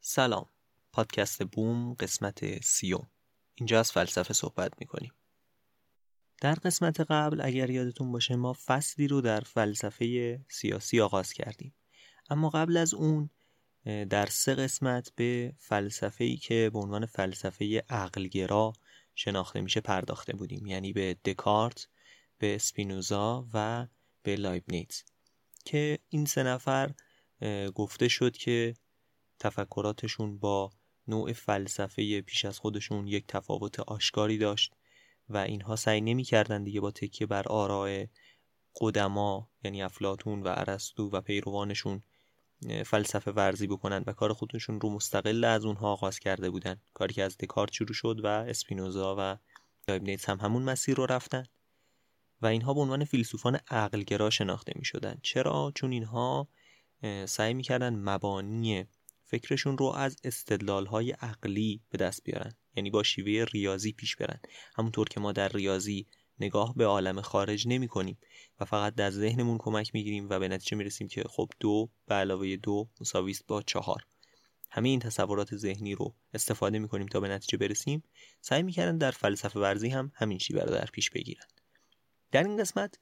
سلام، پادکست بوم قسمت 30. اینجا از فلسفه صحبت میکنیم. در قسمت قبل اگر یادتون باشه ما فصلی رو در فلسفه سیاسی آغاز کردیم، اما قبل از اون در 3 قسمت به فلسفه‌ای که به عنوان فلسفه عقل‌گرا شناخته میشه پرداخته بودیم، یعنی به دکارت، به اسپینوزا و به لایبنیتز، که این 3 نفر گفته شد که تفکراتشون با نوع فلسفه پیش از خودشون یک تفاوت آشکاری داشت و اینها سعی نمی‌کردن دیگه با تکیه بر آراء قدما، یعنی افلاطون و ارسطو و پیروانشون، فلسفه ورزی بکنن و کار خودشون رو مستقل از اونها آغاز کرده بودن، کاری که از دکارت شروع شد و اسپینوزا و لایبنیتز هم همون مسیر رو رفتن و اینها به عنوان فیلسوفان عقل‌گرا شناخته می‌شدن. چرا؟ چون اینها سعی می‌کردن مبانی فکرشون رو از استدلال‌های عقلی به دست بیارن، یعنی با شیوه ریاضی پیش برن. همونطور که ما در ریاضی نگاه به عالم خارج نمی‌کنیم و فقط در ذهنمون کمک می‌گیریم و به نتیجه می‌رسیم که خب 2 به علاوه 2 مساوی است با 4. همه این تصورات ذهنی رو استفاده می‌کنیم تا به نتیجه برسیم. سعی می‌کردن در فلسفه ورزی هم همین شیوه رو در پیش بگیرن. در این قسمت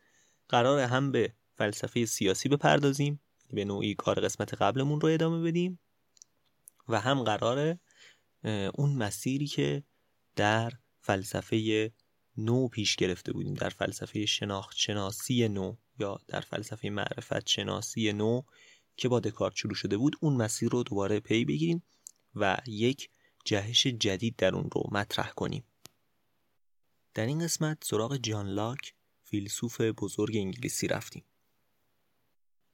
قرار هم به فلسفه سیاسی بپردازیم، به نوعی کار قسمت قبلمون رو ادامه بدیم و هم قراره اون مسیری که در فلسفه نو پیش گرفته بودیم، در فلسفه شناخت شناسی نو یا در فلسفه معرفت شناسی نو که با دکارت شروع شده بود، اون مسیر رو دوباره پی بگیریم و یک جهش جدید در اون رو مطرح کنیم. در این قسمت سراغ جان لاک، فیلسوف بزرگ انگلیسی، رفتیم.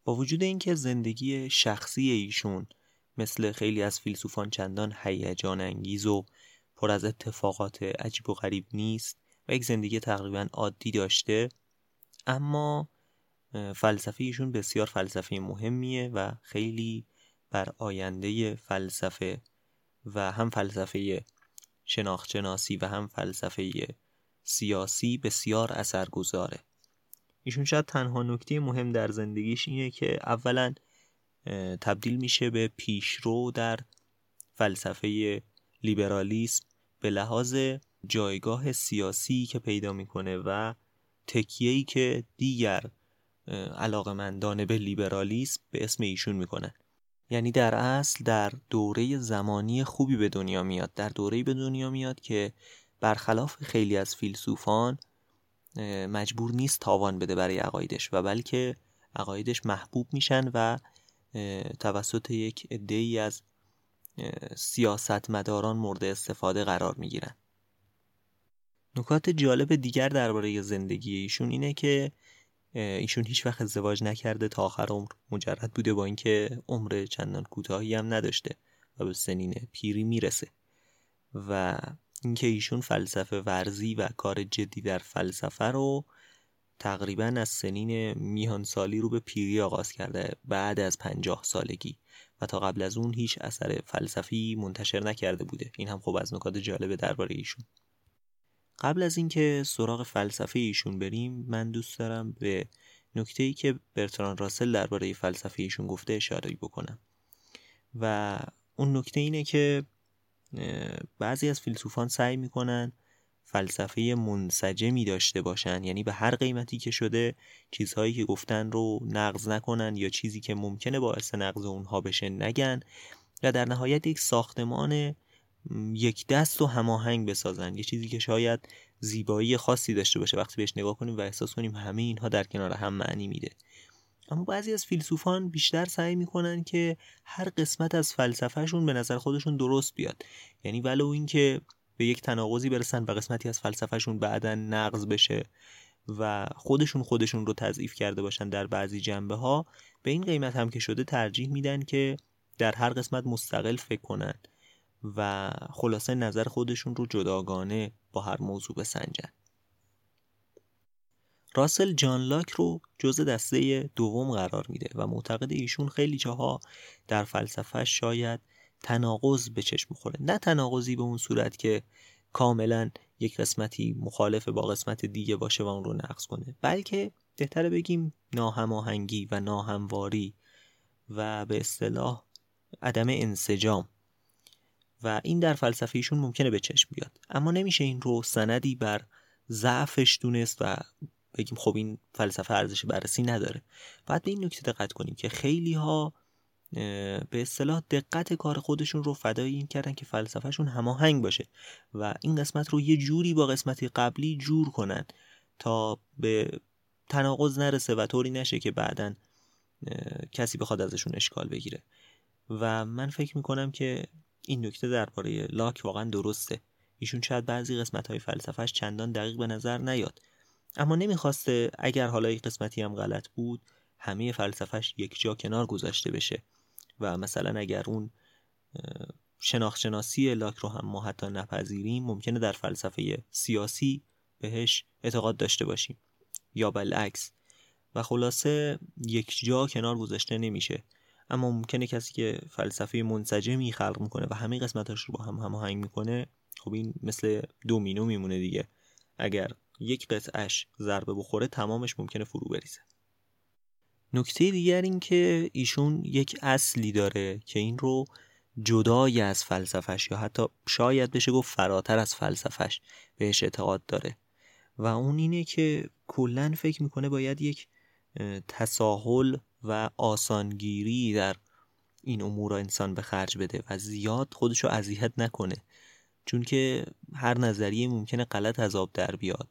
با وجود اینکه زندگی شخصی ایشون مثل خیلی از فیلسوفان چندان هیجان انگیز و پر از اتفاقات عجیب و غریب نیست و یک زندگی تقریبا عادی داشته، اما فلسفه ایشون بسیار فلسفه مهمیه و خیلی بر آینده فلسفه و هم فلسفه شناخت شناسی و هم فلسفه سیاسی بسیار اثرگذاره. ایشون شاید تنها نکته مهم در زندگیش اینه که اولاً تبدیل میشه به پیشرو در فلسفه لیبرالیسم به لحاظ جایگاه سیاسی که پیدا میکنه و تکیه‌ای که دیگر علاقمندان به لیبرالیسم به اسم ایشون میکنن. یعنی در اصل در دوره زمانی خوبی به دنیا میاد، در دوره‌ای به دنیا میاد که برخلاف خیلی از فیلسوفان مجبور نیست تاوان بده برای عقایدش و بلکه عقایدش محبوب میشن و توسط یک عده‌ای از سیاستمداران مورد استفاده قرار میگیرن. نکات جالب دیگر درباره زندگی ایشون اینه که ایشون هیچ وقت ازدواج نکرده، تا آخر عمر مجرد بوده، با اینکه عمر چندان کوتاهی هم نداشته و به سنین پیری میرسه و اینکه ایشون فلسفه ورزی و کار جدی در فلسفه رو تقریباً از سنین میهن سالی رو به پیری آغاز کرده، بعد از 50 سالگی، و تا قبل از اون هیچ اثر فلسفی منتشر نکرده بوده. این هم خب از نکات جالب درباره ایشون. قبل از اینکه سراغ فلسفه ایشون بریم، من دوست دارم به نکته‌ای که برتراند راسل درباره فلسفه ایشون گفته اشاره بکنم. و اون نکته اینه که بعضی از فیلسوفان سعی میکنن فلسفه منسجمی داشته باشن، یعنی به هر قیمتی که شده چیزهایی که گفتن رو نقض نکنن یا چیزی که ممکنه باعث نقض اونها بشه نگن و در نهایت یک ساختمان یک دست و هماهنگ بسازن، یه چیزی که شاید زیبایی خاصی داشته باشه وقتی بهش نگاه کنیم و احساس کنیم همه اینها در کنار هم معنی میده. اما بعضی از فیلسوفان بیشتر سعی میکنن که هر قسمت از فلسفهشون به نظر خودشون درست بیاد، یعنی ولو اینکه به یک تناقضی برسن و قسمتی از فلسفهشون بعداً نقض بشه و خودشون رو تضعیف کرده باشن در بعضی جنبه ها، به این قیمت هم که شده ترجیح میدن که در هر قسمت مستقل فکر کنن و خلاصه نظر خودشون رو جداگانه با هر موضوع بسنجن. راسل جان لاک رو جزء دسته دوم قرار میده و معتقد ایشون خیلی جاها در فلسفه شاید تناقض به چشم بخوره، نه تناقضی به اون صورت که کاملا یک قسمتی مخالف با قسمت دیگه باشه و اون رو نقض کنه، بلکه بهتره بگیم ناهماهنگی و ناهمواری و به اصطلاح عدم انسجام، و این در فلسفه ایشون ممکنه به چشم بیاد. اما نمیشه این رو سندی بر ضعفش دونست و بگیم خب این فلسفه ارزش بررسی نداره. باید به این نکته دقت کنیم که خیلی ها به اصطلاح دقت کار خودشون رو فدای این کردن که فلسفهشون هماهنگ باشه و این قسمت رو یه جوری با قسمت قبلی جور کنن تا به تناقض نرسه و طوری نشه که بعداً کسی بخواد ازشون اشکال بگیره. و من فکر میکنم که این نکته درباره لاک واقعا درسته. ایشون شاید بعضی قسمت‌های فلسفه‌اش چندان دقیق به نظر نیاد، اما نمیخواسته اگر حالا یک قسمتی هم غلط بود همه فلسفه‌اش یک جا کنار گذاشته بشه و مثلا اگر اون شناختی لاک رو هم ما حتی نپذیریم ممکنه در فلسفه سیاسی بهش اعتقاد داشته باشیم یا بالعکس، و خلاصه یک جا کنار گذاشته نمیشه. اما ممکنه کسی که فلسفه منسجمی خلق میکنه و همه قسمتاش رو با هم هماهنگ میکنه، خب این مثل دومینو میمونه دیگه، اگر یک قطعش ضربه بخوره تمامش ممکنه فرو بریزه. نکته دیگر این که ایشون یک اصلی داره که این رو جدای از فلسفهش یا حتی شاید بشه گفت فراتر از فلسفهش بهش اعتقاد داره و اون اینه که کلن فکر میکنه باید یک تساهل و آسانگیری در این امور انسان به خرج بده و زیاد خودشو اذیت نکنه، چون که هر نظریه ممکنه غلط از آب در بیاد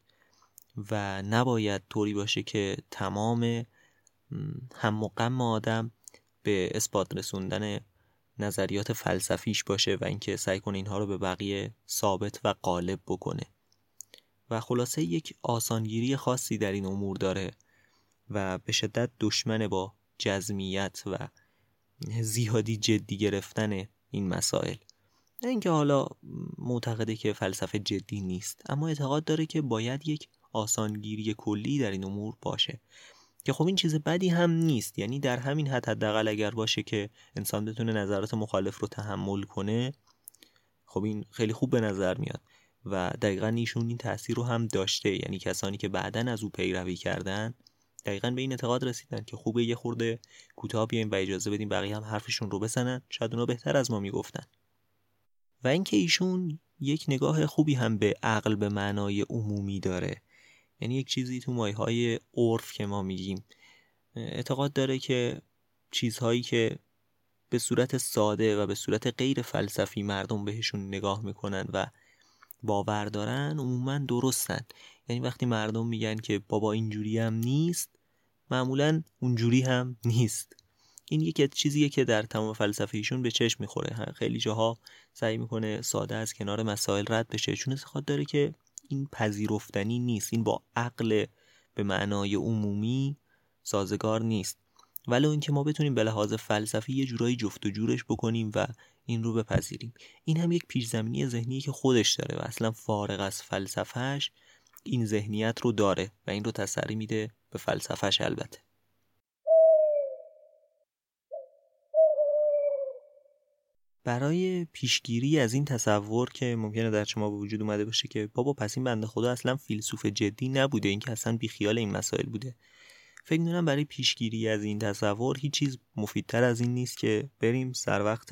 و نباید طوری باشه که تمام هم و غم آدم به اثبات رسوندن نظریات فلسفیش باشه و اینکه سعی کنه اینها رو به بقیه ثابت و غالب بکنه. و خلاصه یک آسانگیری خاصی در این امور داره و به شدت دشمن با جزمیت و زیادی جدی گرفتن این مسائل. نه اینکه حالا معتقده که فلسفه جدی نیست، اما اعتقاد داره که باید یک آسانگیری کلی در این امور باشه که خب این چیز بدی هم نیست، یعنی در همین حد حداقل اگر باشه که انسان بتونه نظرات مخالف رو تحمل کنه خب این خیلی خوب به نظر میاد و دقیقاً ایشون این تأثیر رو هم داشته، یعنی کسانی که بعداً از او پیروی کردن دقیقاً به این اعتقاد رسیدن که خوبه یه خورده کوتاه بیایم و اجازه بدیم بقیه هم حرفشون رو بزنن، شاید اونا بهتر از ما میگفتن. و اینکه ایشون یک نگاه خوبی هم به عقل به معنای عمومی داره، یعنی یک چیزی تو مایه‌های عرف که ما میگیم، اعتقاد داره که چیزهایی که به صورت ساده و به صورت غیر فلسفی مردم بهشون نگاه میکنن و باور دارن عموما درستن، یعنی وقتی مردم میگن که بابا اینجوری هم نیست معمولا اونجوری هم نیست. این یک چیزیه که در تمام فلسفه ایشون به چشم میخوره. خیلی جاها سعی میکنه ساده از کنار مسائل رد بشه چون اعتقاد داره که این پذیرفتنی نیست، این با عقل به معنای عمومی سازگار نیست، ولی اینکه ما بتونیم به لحاظ فلسفی یه جورایی جفت و جورش بکنیم و این رو بپذیریم. این هم یک پیش‌زمینی ذهنی که خودش داره و اصلا فارغ از فلسفهش این ذهنیت رو داره و این رو تسری میده به فلسفهش. البته برای پیشگیری از این تصور که ممکنه در شما به وجود اومده باشه که بابا پس این بنده خدا اصلا فیلسوف جدی نبوده، این که اصلا بیخیال این مسائل بوده، فکر می‌کنم برای پیشگیری از این تصور هیچ چیز مفیدتر از این نیست که بریم سر وقت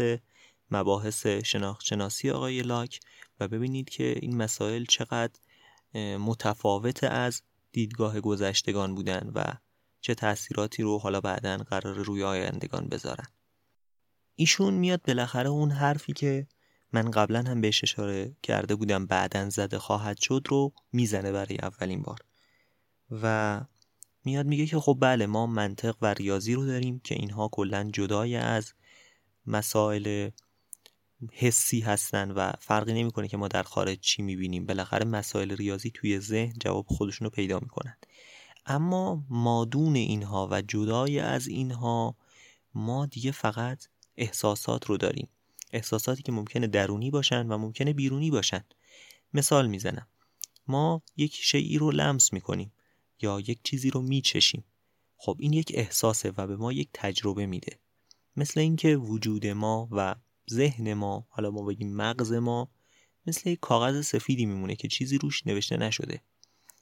مباحث شناختی آقای لاک و ببینید که این مسائل چقدر متفاوت از دیدگاه گذشتگان بودن و چه تأثیراتی رو حالا بعداً قرار روی آیندگان بذارن. ایشون میاد بالاخره اون حرفی که من قبلا هم بهش اشاره کرده بودم بعداً زده خواهد شد رو میزنه برای اولین بار و میاد میگه که خب بله، ما منطق و ریاضی رو داریم که اینها کلاً جدای از مسائل حسی هستن و فرقی نمیکنه که ما در خارج چی میبینیم، بالاخره مسائل ریاضی توی ذهن جواب خودشون رو پیدا میکنن. اما مادون اینها و جدای از اینها ما دیگه فقط احساسات رو داریم، احساساتی که ممکنه درونی باشن و ممکنه بیرونی باشن. مثال میزنم، ما یک شیئی رو لمس میکنیم یا یک چیزی رو میچشیم، خب این یک احساسه و به ما یک تجربه میده، مثل اینکه وجود ما و ذهن ما، حالا ما بگیم مغز ما، مثل یک کاغذ سفیدی میمونه که چیزی روش نوشته نشده.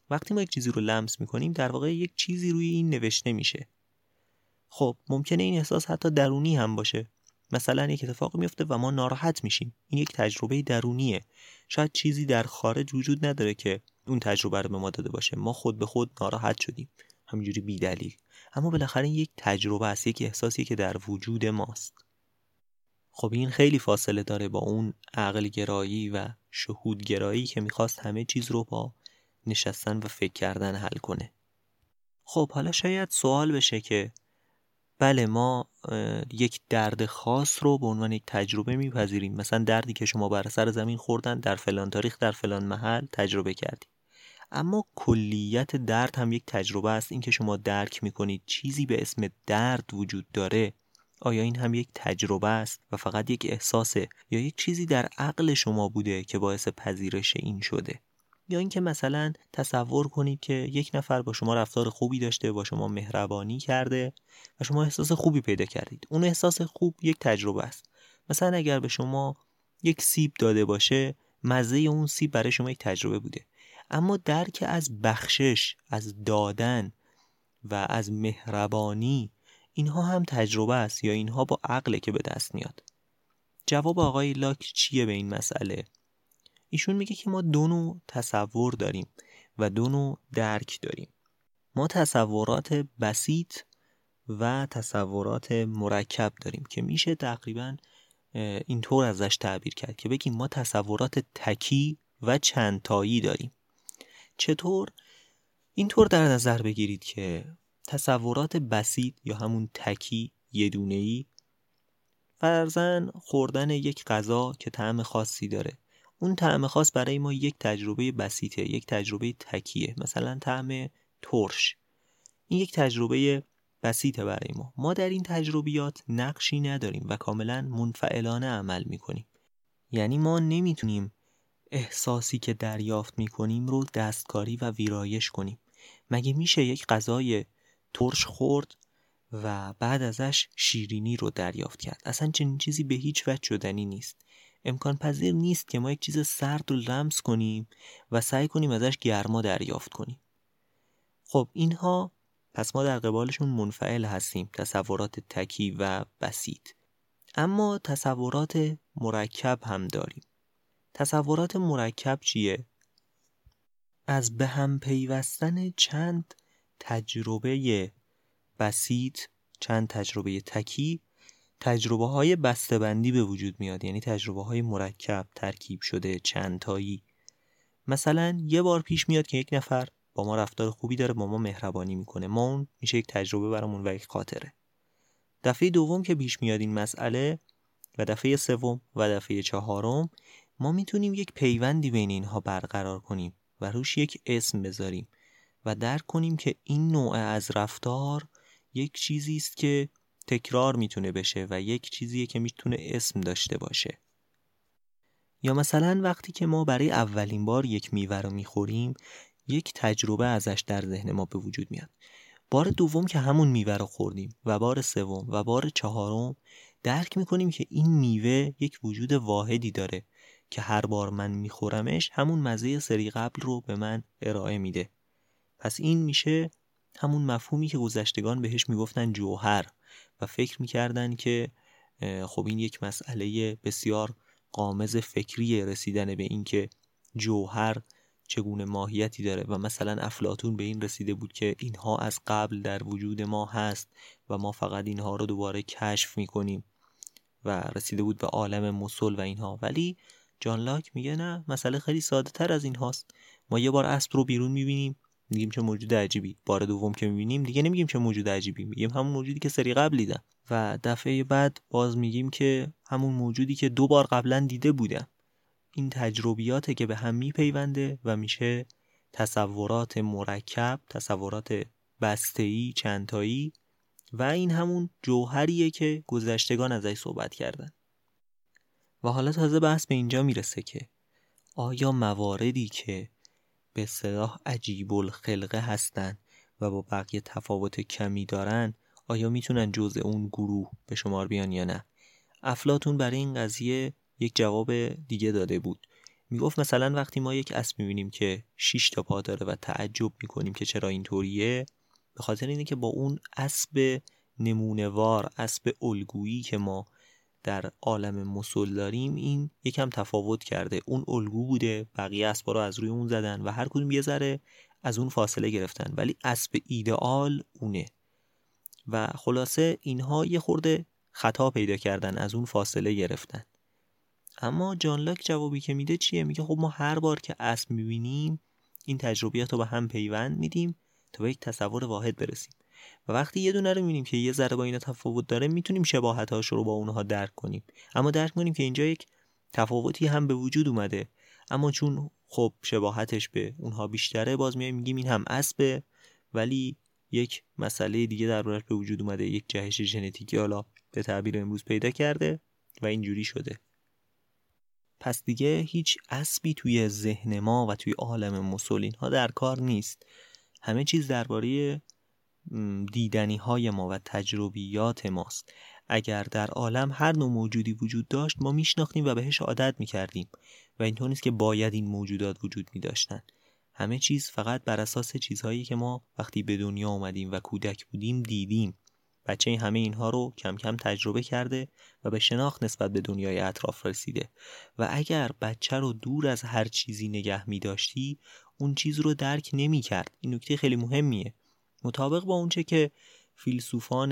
وقتی ما یک چیزی رو لمس میکنیم در واقع یک چیزی روی این نوشته میشه. خب ممکنه این احساس حتی درونی هم باشه، مثلا یک اتفاق میفته و ما ناراحت میشیم، این یک تجربه درونیه، شاید چیزی در خارج وجود نداره که اون تجربه رو به ما داده باشه، ما خود به خود ناراحت شدیم همینجوری بی دلیل، اما بالاخره یک تجربه است، یک احساسیه که در وجود ماست. خب این خیلی فاصله داره با اون عقل گرایی و شهود گرایی که میخواست همه چیز رو با نشستن و فکر کردن حل کنه. خب حالا شاید سوال بشه که بله، ما یک درد خاص رو به عنوان یک تجربه میپذیریم، مثلا دردی که شما بر سر زمین خوردن در فلان تاریخ در فلان محل تجربه کردی، اما کلیت درد هم یک تجربه است. این که شما درک میکنید چیزی به اسم درد وجود داره، آیا این هم یک تجربه است و فقط یک احساسه، یا یک چیزی در عقل شما بوده که باعث پذیرش این شده؟ یا اینکه مثلا تصور کنید که یک نفر با شما رفتار خوبی داشته، با شما مهربانی کرده و شما احساس خوبی پیدا کردید، اون احساس خوب یک تجربه است. مثلا اگر به شما یک سیب داده باشه، مزه اون سیب برای شما یک تجربه بوده، اما درک از بخشش، از دادن و از مهربانی، اینها هم تجربه است یا اینها با عقله که به دست میاد. جواب آقای لاک چیه به این مسئله؟ ایشون میگه که ما دو نوع تصور داریم و دو نوع درک داریم. ما تصورات بسیط و تصورات مرکب داریم که میشه تقریبا اینطور ازش تعبیر کرد که بگیم ما تصورات تکی و چندتایی داریم. چطور؟ اینطور در نظر بگیرید که تصورات بسیط یا همون تکی، یه دونه‌ای، فرضاً خوردن یک غذا که طعم خاصی داره، اون طعم خاص برای ما یک تجربه بسیطه، یک تجربه تکیه، مثلا طعم ترش، این یک تجربه بسیطه برای ما، ما در این تجربیات نقشی نداریم و کاملا منفعلانه عمل میکنیم، یعنی ما نمیتونیم احساسی که دریافت میکنیم رو دستکاری و ویرایش کنیم. مگه میشه یک غذای ترش خورد و بعد ازش شیرینی رو دریافت کرد؟ اصلا چنین چیزی به هیچ وجه شدنی نیست. امکان پذیر نیست که ما یک چیز سرد رو لمس کنیم و سعی کنیم ازش گرما دریافت کنیم. خب اینها پس ما در قبالشون منفعل هستیم، تصورات تکی و بسیط. اما تصورات مرکب هم داریم. تصورات مرکب چیه؟ از به هم پیوستن چند تجربه بسیط، چند تجربه تکی، تجربه های بسته‌بندی به وجود میاد، یعنی تجربه های مرکب ترکیب شده چندتایی. مثلا یه بار پیش میاد که یک نفر با ما رفتار خوبی داره، با ما مهربانی میکنه، ما اون میشه یک تجربه برامون و یک خاطره. دفعه دوم که پیش میاد این مسئله و دفعه سوم و دفعه چهارم، ما میتونیم یک پیوندی بین اینها برقرار کنیم و روش یک اسم بذاریم و درک کنیم که این نوع از رفتار یک چیزی است که تکرار میتونه بشه و یک چیزیه که میتونه اسم داشته باشه. یا مثلا وقتی که ما برای اولین بار یک میوه رو میخوریم، یک تجربه ازش در ذهن ما به وجود میاد. بار دوم که همون میوه رو خوردیم و بار سوم و بار چهارم، درک میکنیم که این میوه یک وجود واحدی داره که هر بار من میخورمش همون مزه سری قبل رو به من ارائه میده. پس این میشه همون مفهومی که گذشتگان بهش میگفتن جوهر و فکر میکردن که خب این یک مسئله بسیار غامض فکریه رسیدن به این که جوهر چگونه ماهیتی داره و مثلا افلاطون به این رسیده بود که اینها از قبل در وجود ما هست و ما فقط اینها رو دوباره کشف میکنیم و رسیده بود به عالم مسل و اینها. ولی جان لاک میگه نه، مسئله خیلی ساده تر از این هاست. ما یه بار اسب رو بیرون میبینیم میگیم چه موجود عجیبی، بار دوم که میبینیم دیگه نمیگیم چه موجود عجیبی، میگیم همون موجودی که سری قبل دیدم و دفعه بعد باز میگیم که همون موجودی که دو بار قبلا دیده بودم. این تجربیاته که به هم میپیونده و میشه تصورات مرکب، تصورات بسته‌ای، چندتایی و این همون جوهریه که گذشتگان ازش صحبت کردن. و حالا تازه بحث به اینجا میرسه که آیا مواردی که به صلاح عجیب الخلقه هستن و با بقیه تفاوت کمی دارن آیا میتونن جزء اون گروه به شمار بیان یا نه؟ افلاطون برای این قضیه یک جواب دیگه داده بود. میگفت مثلا وقتی ما یک اسب میبینیم که 6 تا پا داره و تعجب میکنیم که چرا اینطوریه، به خاطر اینه که با اون اسب نمونه‌وار، اسب الگویی که ما در عالم مسل داریم این یکم تفاوت کرده. اون الگو بوده، بقیه اسبا رو از روی اون زدن و هر کدوم یه ذره از اون فاصله گرفتن، ولی اسب ایدئال اونه. و خلاصه اینها یه خورده خطا پیدا کردن، از اون فاصله گرفتن. اما جان لاک جوابی که میده چیه؟ میگه خب ما هر بار که اسب میبینیم این تجربیات رو به هم پیوند میدیم تا به یک تصور واحد برسیم و وقتی یه دونه رو میبینیم که یه ذره با اینا تفاوت داره میتونیم شباهت‌هاش رو با اونها درک کنیم، اما درک کنیم که اینجا یک تفاوتی هم به وجود اومده، اما چون خب شباهتش به اونها بیشتره باز میایم میگیم این هم اسبه ولی یک مسئله دیگه دربارش به وجود اومده، یک جهش ژنتیکی حالا به تعبیر امروز پیدا کرده و اینجوری شده. پس دیگه هیچ اسبی توی ذهن ما و توی عالم مسلین ها در کار نیست. همه چیز درباره دیدنی های ما و تجربیات ماست. اگر در عالم هر نوع موجودی وجود داشت ما میشناختیم و بهش عادت میکردیم و اینطور نیست که باید این موجودات وجود میداشتن. همه چیز فقط بر اساس چیزهایی که ما وقتی به دنیا اومدیم و کودک بودیم دیدیم. بچه همه اینها رو کم کم تجربه کرده و به شناخت نسبت به دنیای اطراف رسیده و اگر بچه رو دور از هر چیزی نگه می داشتی اون چیز رو درک نمی کرد. این نکته خیلی مهمیه. مطابق با اونچه که فیلسوفان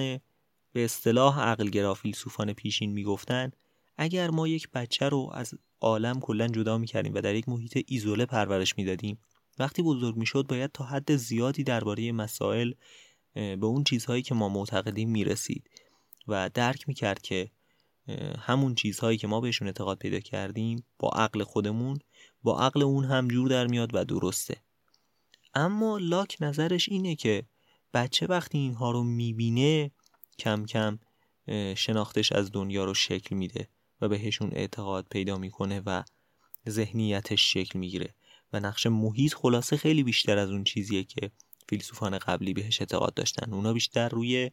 به اصطلاح عقلگرا، فیلسوفان پیشین می گفتن، اگر ما یک بچه رو از عالم کلا جدا می کردیم و در یک محیط ایزوله پرورش می دادیم، وقتی بزرگ می شد باید تا حد زیادی درباره مسائل به اون چیزهایی که ما معتقدیم میرسید و درک میکرد که همون چیزهایی که ما بهشون اعتقاد پیدا کردیم با عقل خودمون با عقل اون هم جور در میاد و درسته. اما لاک نظرش اینه که بچه وقتی اینها رو میبینه کم کم شناختش از دنیا رو شکل میده و بهشون اعتقاد پیدا میکنه و ذهنیتش شکل میگیره و نقش محیط خلاصه خیلی بیشتر از اون چیزیه که فیلسوفان قبلی بهش اعتقاد داشتن. اونا بیشتر روی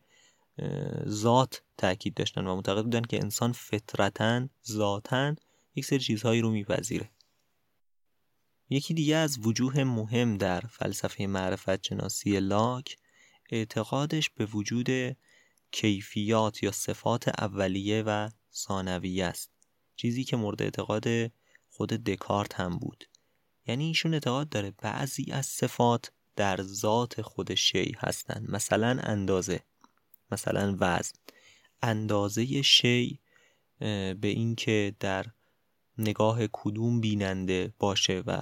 ذات تاکید داشتن و معتقد بودن که انسان فطرتاً ذاتاً یک سری چیزهایی رو میپذیره. یکی دیگه از وجوه مهم در فلسفه معرفت شناسی لاک اعتقادش به وجود کیفیات یا صفات اولیه و ثانویه است، چیزی که مورد اعتقاد خود دکارت هم بود. یعنی ایشون اعتقاد داره بعضی از صفات در ذات خود شی هستن، مثلا اندازه، مثلا وزن. اندازه شی به این که در نگاه کدوم بیننده باشه و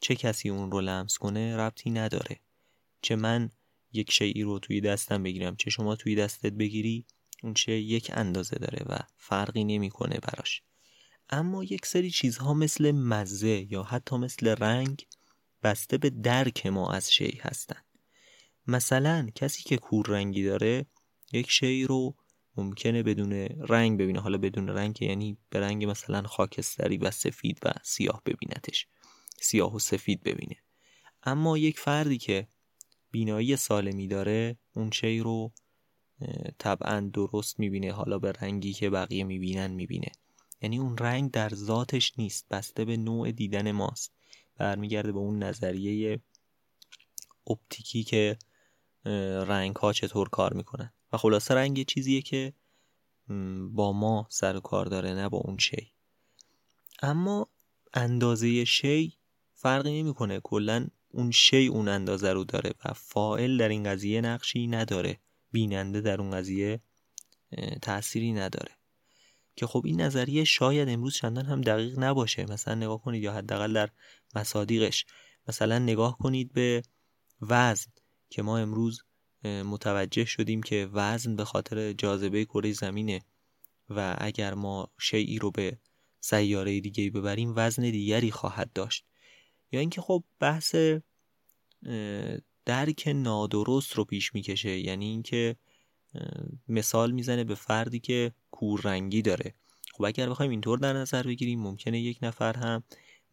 چه کسی اون رو لمس کنه ربطی نداره. چه من یک شیئی رو توی دستم بگیرم چه شما توی دستت بگیری اون شی یک اندازه داره و فرقی نمی کنه براش. اما یک سری چیزها مثل مزه یا حتی مثل رنگ بسته به درک ما از شی هستن. مثلا کسی که کور رنگی داره یک شی رو ممکنه بدون رنگ ببینه، حالا بدون رنگ یعنی به رنگ مثلا خاکستری و سفید و سیاه ببینتش، سیاه و سفید ببینه. اما یک فردی که بینایی سالمی داره اون شی رو طبعا درست میبینه، حالا به رنگی که بقیه میبینه. یعنی اون رنگ در ذاتش نیست، بسته به نوع دیدن ماست. برمیگرده به اون نظریه اپتیکی که رنگ ها چطور کار میکنن. و خلاصه رنگ یه چیزیه که با ما سر و کار داره، نه با اون شی. اما اندازه شی فرقی نمیکنه، کلا اون شی اون اندازه رو داره و فاعل در این قضیه نقشی نداره، بیننده در اون قضیه تأثیری نداره. که خب این نظریه شاید امروز چندان هم دقیق نباشه. مثلا نگاه کنید، یا حداقل در مصادیقش، مثلا نگاه کنید به وزن که ما امروز متوجه شدیم که وزن به خاطر جاذبه کره زمینه و اگر ما شیئی رو به سیاره دیگه‌ای ببریم وزن دیگری خواهد داشت. یا اینکه خب بحث درک نادرست رو پیش میکشه، یعنی اینکه مثال میزنه به فردی که کوررنگی داره. خب اگر بخوایم اینطور در نظر بگیریم، ممکنه یک نفر هم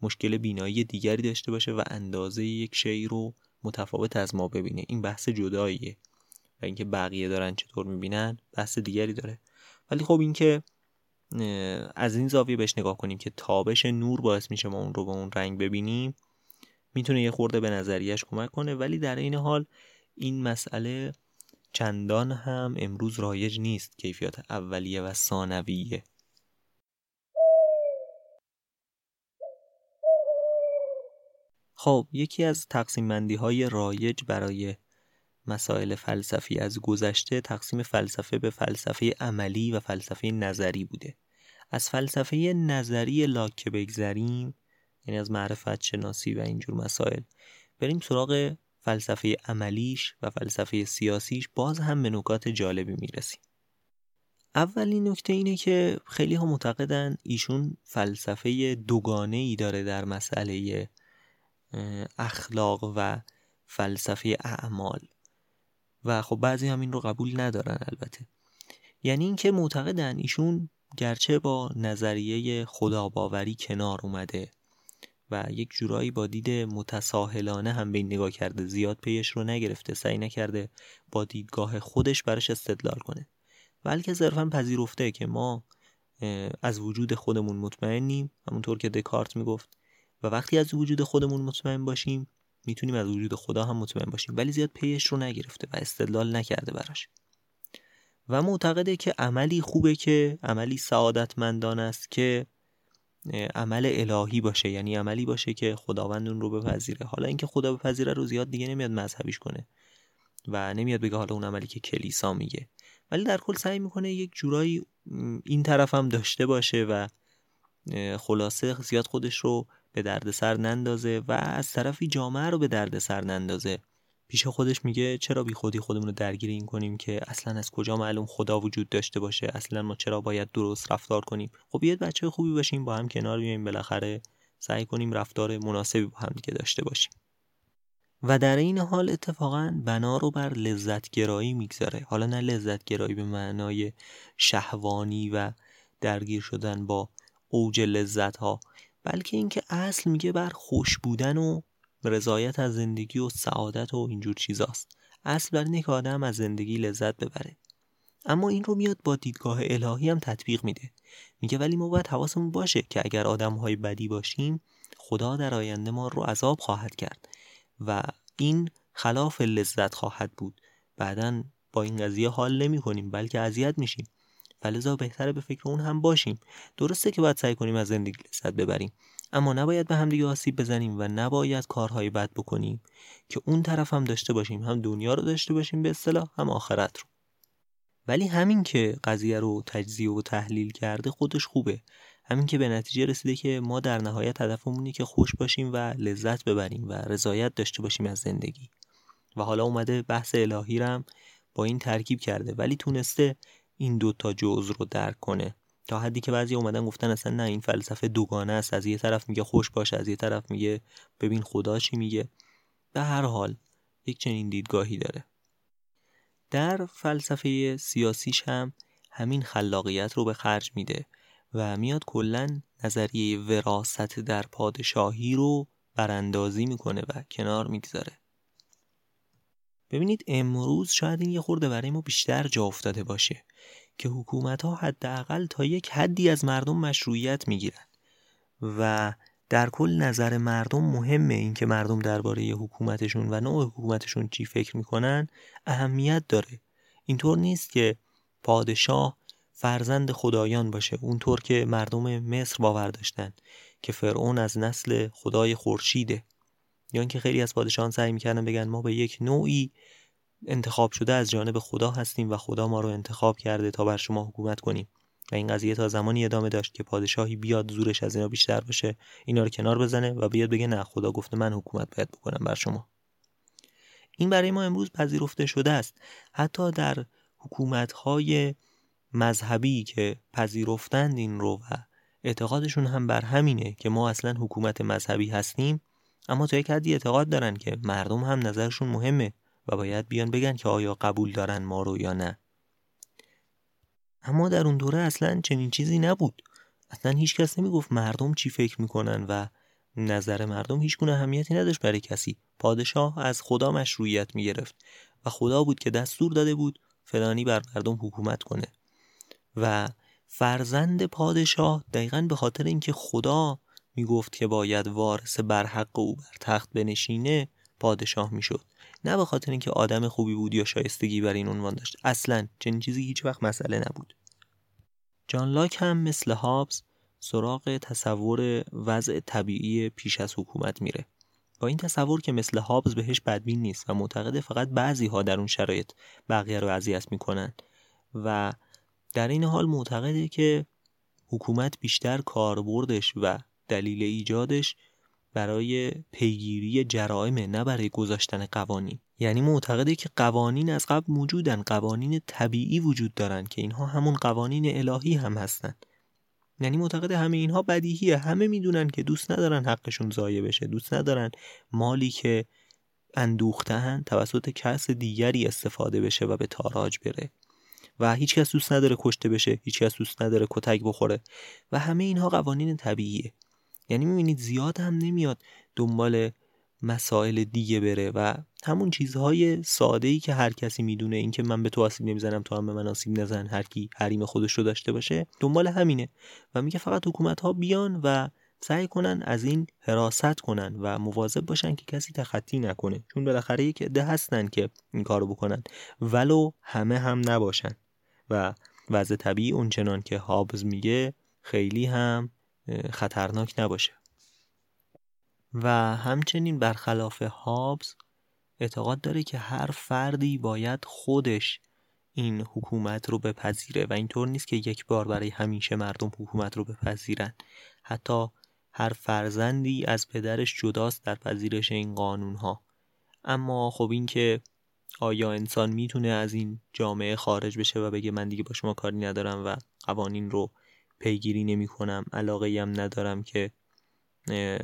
مشکل بینایی دیگری داشته باشه و اندازه یک شی رو متفاوت از ما ببینه. این بحث جداییه و اینکه بقیه دارن چطور میبینن بحث دیگری داره. ولی خب اینکه از این زاویه بهش نگاه کنیم که تابش نور باعث میشه ما اون رو به اون رنگ ببینیم، میتونه یه خورده به نظریه‌اش کمک کنه. ولی در این حال این مسئله چندان هم امروز رایج نیست، کیفیت اولیه و ثانویه. خب یکی از تقسیم بندی های رایج برای مسائل فلسفی از گذشته، تقسیم فلسفه به فلسفه عملی و فلسفه نظری بوده. از فلسفه نظری لاک که بگذریم، یعنی از معرفت شناسی و اینجور مسائل، بریم سراغ فلسفه عملیش و فلسفه سیاسیش، باز هم به نکات جالبی میرسیم. اولین نکته اینه که خیلی ها معتقدن ایشون فلسفه دوگانه ای داره در مسئله اخلاق و فلسفه اعمال، و خب بعضی هم این رو قبول ندارن البته. یعنی این که معتقدن ایشون گرچه با نظریه خداباوری کنار اومده و یک جورایی با دید متساهلانه هم به این نگاه کرده، زیاد پیش رو نگرفته، سعی نکرده با دیدگاه خودش براش استدلال کنه، بلکه صرفاً پذیرفته که ما از وجود خودمون مطمئنیم، همونطور که دکارت میگفت، و وقتی از وجود خودمون مطمئن باشیم میتونیم از وجود خدا هم مطمئن باشیم. ولی زیاد پیش رو نگرفته و استدلال نکرده براش. و معتقده که عملی خوبه، که عملی سعادتمندانه است، که عمل الهی باشه، یعنی عملی باشه که خداوند اون رو بپذیره. حالا اینکه خدا بپذیره رو زیاد دیگه نمیاد مذهبیش کنه و نمیاد بگه حالا اون عملی که کلیسا میگه، ولی در کل سعی میکنه یک جورایی این طرف هم داشته باشه و خلاصه زیاد خودش رو به دردسر نندازه و از طرفی جامعه رو به دردسر نندازه. پیش خودش میگه چرا بی خودی خودمون رو درگیر این کنیم که اصلا از کجا معلوم خدا وجود داشته باشه، اصلا ما چرا باید درست رفتار کنیم. خب یه بچه خوبی باشیم، با هم کنار بیایم، بالاخره سعی کنیم رفتار مناسبی با هم دیگه داشته باشیم. و در این حال اتفاقا بنا رو بر لذت گرایی میگذاره. حالا نه لذت گرایی به معنای شهوانی و درگیر شدن با اوج لذت ها، بلکه اینکه اصل میگه بر خوش بودن و رضایت از زندگی و سعادت و اینجور چیزاست. اصل بر اینه که آدم از زندگی لذت ببره. اما این رو میاد با دیدگاه الهی هم تطبیق میده. میگه ولی ما باید حواسمون باشه که اگر آدم‌های بدی باشیم خدا در آینده ما رو عذاب خواهد کرد و این خلاف لذت خواهد بود. بعداً با این قضیه حال نمی‌کنیم بلکه اذیت میشیم. فلذا بهتره به فکر اون هم باشیم. درسته که باید سعی کنیم از زندگی لذت ببریم، اما نباید به هم دیگه آسیب بزنیم و نباید کارهای بد بکنیم که اون طرف هم داشته باشیم، هم دنیا رو داشته باشیم به اصطلاح، هم آخرت رو. ولی همین که قضیه رو تجزیه و تحلیل کرده خودش خوبه، همین که به نتیجه رسیده که ما در نهایت هدفمون اینه که خوش باشیم و لذت ببریم و رضایت داشته باشیم از زندگی. و حالا اومده بحث الهی رو هم با این ترکیب کرده، ولی تونسته این دوتا جزء رو درک کنه. تا حدی که بعضی اومدن گفتن اصلا نه، این فلسفه دوگانه است، از یه طرف میگه خوش باش، از یه طرف میگه ببین خدا چی میگه. به هر حال یک چنین دیدگاهی داره. در فلسفه سیاسیش هم همین خلاقیت رو به خرج میده و میاد کلا نظریه وراثت در پادشاهی رو براندازی میکنه و کنار میگذاره. ببینید امروز شاید این یه خورده برای ما بیشتر جا افتاده باشه که حکومت‌ها حداقل تا یک حدی از مردم مشروعیت می‌گیرن و در کل نظر مردم مهمه، این که مردم درباره حکومتشون و نوع حکومتشون چی فکر می‌کنن اهمیت داره. اینطور نیست که پادشاه فرزند خدایان باشه اونطور که مردم مصر باور داشتن که فرعون از نسل خدای خورشیده، یا اینکه خیلی از پادشاهان سعی می‌کردن بگن ما به یک نوعی انتخاب شده از جانب خدا هستیم و خدا ما رو انتخاب کرده تا بر شما حکومت کنیم. و این قضیه تا زمانی ادامه داشت که پادشاهی بیاد زورش از اینا بیشتر باشه، اینا رو کنار بزنه و بیاد بگه نه، خدا گفته من حکومت باید بکنم بر شما. این برای ما امروز پذیرفته شده است. حتی در حکومت‌های مذهبی که پذیرفتند این رو و اعتقادشون هم بر همینه که ما اصلا حکومت مذهبی هستیم، اما تا یک حدی اعتقاد دارن که مردم هم نظرشون مهمه و باید بیان بگن که آیا قبول دارن ما رو یا نه. اما در اون دوره اصلا چنین چیزی نبود. اصلا هیچ کس نمیگفت مردم چی فکر میکنن و نظر مردم هیچ گونه اهمیتی نداشت برای کسی. پادشاه از خدا مشروعیت میگرفت و خدا بود که دستور داده بود فلانی بر مردم حکومت کنه. و فرزند پادشاه دقیقاً به خاطر اینکه خدا میگفت که باید وارث برحق او بر تخت بنشینه پادشاه میشد، نه به خاطر اینکه آدم خوبی بود یا شایستگی بر این عنوان داشت. اصلاً چنین چیزی هیچ وقت مسئله نبود. جان لاک هم مثل هابز سراغ تصور وضع طبیعی پیش از حکومت میره، با این تصور که مثل هابز بهش بدبین نیست و معتقد فقط بعضی‌ها در اون شرایط بقیه رو اذیت میکنن و در این حال معتقده که حکومت بیشتر کاربردش و دلیل ایجادش برای پیگیری جرائمه نه برای گذاشتن قوانین. یعنی معتقده که قوانین از قبل موجودن، قوانین طبیعی وجود دارن که اینها همون قوانین الهی هم هستن. یعنی معتقده همه اینها بدیهیه، همه میدونن که دوست ندارن حقشون ضایع بشه، دوست ندارن مالی که اندوختن توسط کس دیگری استفاده بشه و به تاراج بره و هیچ کس دوست نداره کشته بشه، هیچ کس دوست نداره کتک بخوره و همه اینها قوانین طبیعیه. یعنی میبینید زیاد هم نمیاد دنبال مسائل دیگه بره و همون چیزهای ساده‌ای که هر کسی میدونه، این که من به تو آسیب نمیزنم تو هم به من آسیب نزن، هر کی حریم خودش رو داشته باشه، دنبال همینه و میگه فقط حکومت‌ها بیان و سعی کنن از این حراست کنن و مواظب باشن که کسی تخطی نکنه، چون بالاخره یک عده هستن که این کارو بکنن ولو همه هم نباشن و وضع طبیعی اونچنان که هابز میگه خیلی هم خطرناک نباشه. و همچنین برخلاف هابز اعتقاد داره که هر فردی باید خودش این حکومت رو بپذیره و اینطور نیست که یک بار برای همیشه مردم حکومت رو بپذیرن. حتی هر فرزندی از پدرش جداست در پذیرش این قانون ها. اما خب این که آیا انسان میتونه از این جامعه خارج بشه و بگه من دیگه با شما کاری ندارم و قوانین رو پیگیری نمی کنم، علاقه‌ای هم ندارم که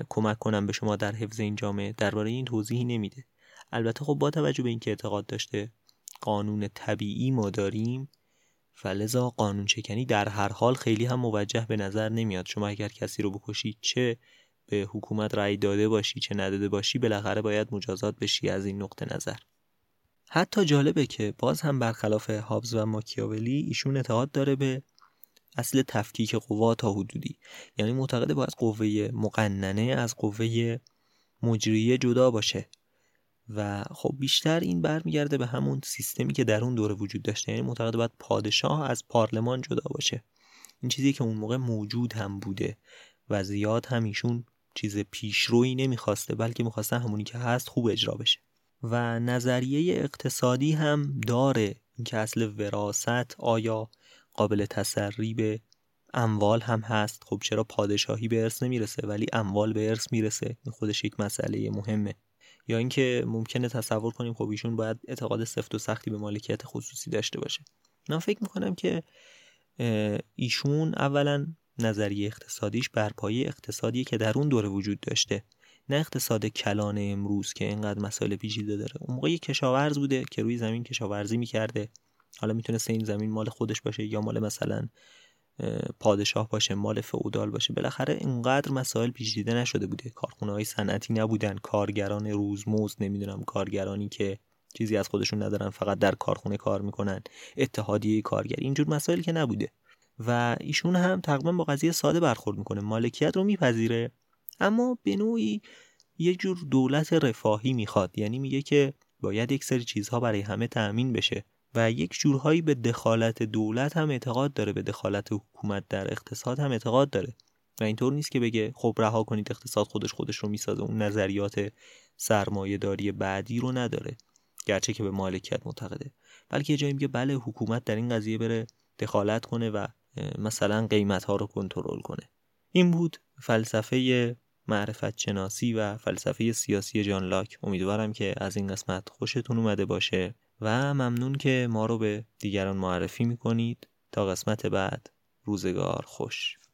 کمک کنم به شما در حفظ این جامعه، درباره این توضیحی نمیده. البته خب با توجه به اینکه اعتقاد داشته قانون طبیعی ما داریم، فلذا قانون شکنی در هر حال خیلی هم موجه به نظر نمیاد. شما اگر کسی رو بکشی، چه به حکومت رأی داده باشی چه نداده باشی، بالاخره باید مجازات بشی از این نقطه نظر. حتی جالبه که باز هم برخلاف هابز و ماکیاولی ایشون اعتقاد داره به اصل تفکیک قوا تا حدودی، یعنی معتقده باید قوه مقننه از قوه مجریه جدا باشه و خب بیشتر این برمیگرده به همون سیستمی که در اون دوره وجود داشته، یعنی معتقده باید پادشاه از پارلمان جدا باشه. این چیزی که اون موقع موجود هم بوده و زیاد هم ایشون چیز پیشرویی نمیخواسته، بلکه میخواسته همونی که هست خوب اجرا بشه. و نظریه اقتصادی هم داره، اینکه اصل وراثت آیا قابل تسری به اموال هم هست. خب چرا پادشاهی به ارث نمیرسه ولی اموال به ارث میرسه؟ این خودش یک مسئله مهمه. یا اینکه ممکنه تصور کنیم خب ایشون باید اعتقاد سفت و سختی به مالکیت خصوصی داشته باشه. من فکر میکنم که ایشون اولا نظریه اقتصادیش بر پایه اقتصادیه که در اون دوره وجود داشته، نه اقتصاد کلان امروز که اینقدر مسائل پیچیده داره. اون موقع کشاورز بوده که روی زمین کشاورزی میکرده، حالا میتونسته این زمین مال خودش باشه یا مال مثلا پادشاه باشه، مال فئودال باشه. بالاخره اینقدر مسائل پیچیده نشده بوده، کارخونه‌های صنعتی نبودن، کارگران روزمزد، نمیدونم کارگرانی که چیزی از خودشون ندارن، فقط در کارخونه کار میکنن، اتحادیه کارگر، اینجور مسائل که نبوده. و ایشون هم تقریبا با قضیه ساده برخورد میکنه، مالکیت رو میپذیره اما به نوعی یه جور دولت رفاهی میخواد، یعنی میگه که باید یک سری چیزها برای همه تأمین بشه و یک جورهایی به دخالت دولت هم اعتقاد داره، به دخالت حکومت در اقتصاد هم اعتقاد داره و اینطور نیست که بگه خب رها کنید اقتصاد خودش رو میسازه. اون نظریات سرمایه‌داری بعدی رو نداره گرچه که به مالکیت معتقده، بلکه یه جایی میگه بله حکومت در این قضیه بره دخالت کنه و مثلا قیمت‌ها رو کنترل کنه. این بود فلسفه معرفت شناسی و فلسفه سیاسی جان لاک. امیدوارم که از این قسمت خوشتون اومده باشه و ممنون که ما رو به دیگران معرفی میکنید. تا قسمت بعد، روزگار خوش.